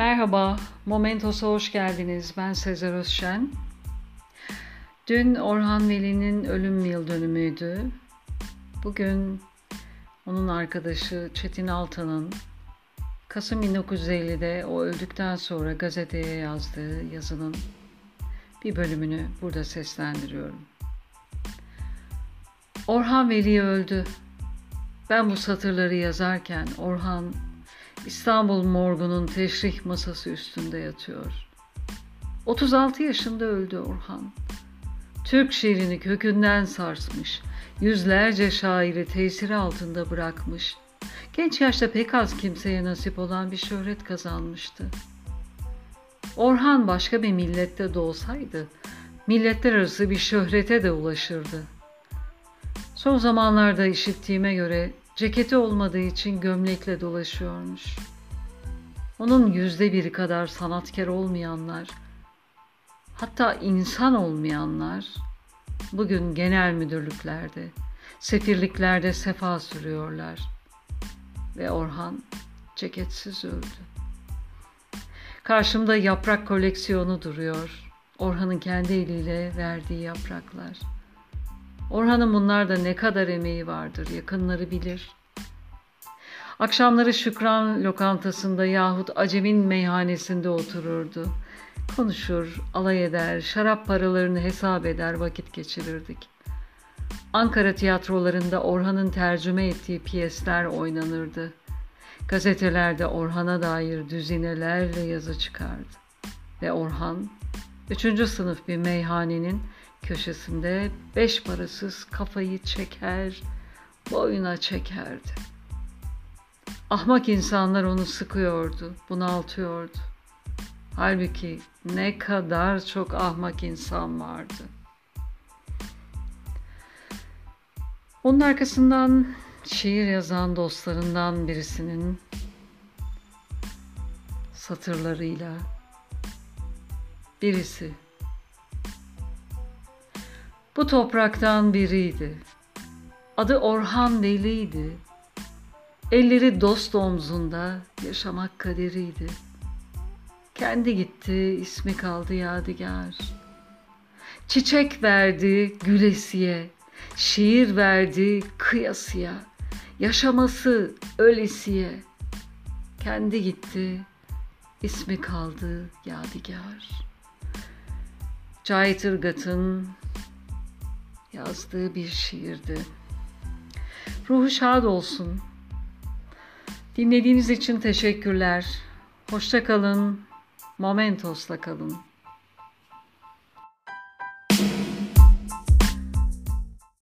Merhaba, Momentos'a hoş geldiniz. Ben Sezer Özşen. Dün Orhan Veli'nin ölüm yıl dönümüydü. Bugün onun arkadaşı Çetin Altan'ın Kasım 1950'de o öldükten sonra gazeteye yazdığı yazının bir bölümünü burada seslendiriyorum. Orhan Veli öldü. Ben bu satırları yazarken Orhan İstanbul morgunun teşrih masası üstünde yatıyor. 36 yaşında öldü Orhan. Türk şiirini kökünden sarsmış, yüzlerce şairi tesiri altında bırakmış, genç yaşta pek az kimseye nasip olan bir şöhret kazanmıştı. Orhan başka bir millette doğsaydı, milletler arası bir şöhrete de ulaşırdı. Son zamanlarda işittiğime göre ceketi olmadığı için gömlekle dolaşıyormuş. Onun %1 kadar sanatkar olmayanlar, hatta insan olmayanlar bugün genel müdürlüklerde, sefirliklerde sefa sürüyorlar. Ve Orhan ceketsiz öldü. Karşımda yaprak koleksiyonu duruyor. Orhan'ın kendi eliyle verdiği yapraklar. Orhan'ın bunlarda ne kadar emeği vardır, yakınları bilir. Akşamları Şükran lokantasında yahut Acem'in meyhanesinde otururdu. Konuşur, alay eder, şarap paralarını hesap eder, vakit geçirirdik. Ankara tiyatrolarında Orhan'ın tercüme ettiği piyesler oynanırdı. Gazetelerde Orhan'a dair düzinelerle yazı çıkardı. Ve Orhan, 3. sınıf bir meyhanenin köşesinde 5 parasız kafayı çeker, boyuna çekerdi. Ahmak insanlar onu sıkıyordu, bunaltıyordu. Halbuki ne kadar çok ahmak insan vardı. Onun arkasından şiir yazan dostlarından birisinin satırlarıyla birisi. Bu topraktan biriydi. Adı Orhan Veli'ydi. Elleri dost omzunda, yaşamak kaderiydi. Kendi gitti, ismi kaldı yadigar. Çiçek verdi gülesiye, şiir verdi kıyasıya, yaşaması ölesiye. Kendi gitti, ismi kaldı yadigar. Cahit Irgat'ın yazdığı bir şiirdi. Ruhu şad olsun. Dinlediğiniz için teşekkürler. Hoşça kalın. Momentos'la kalın.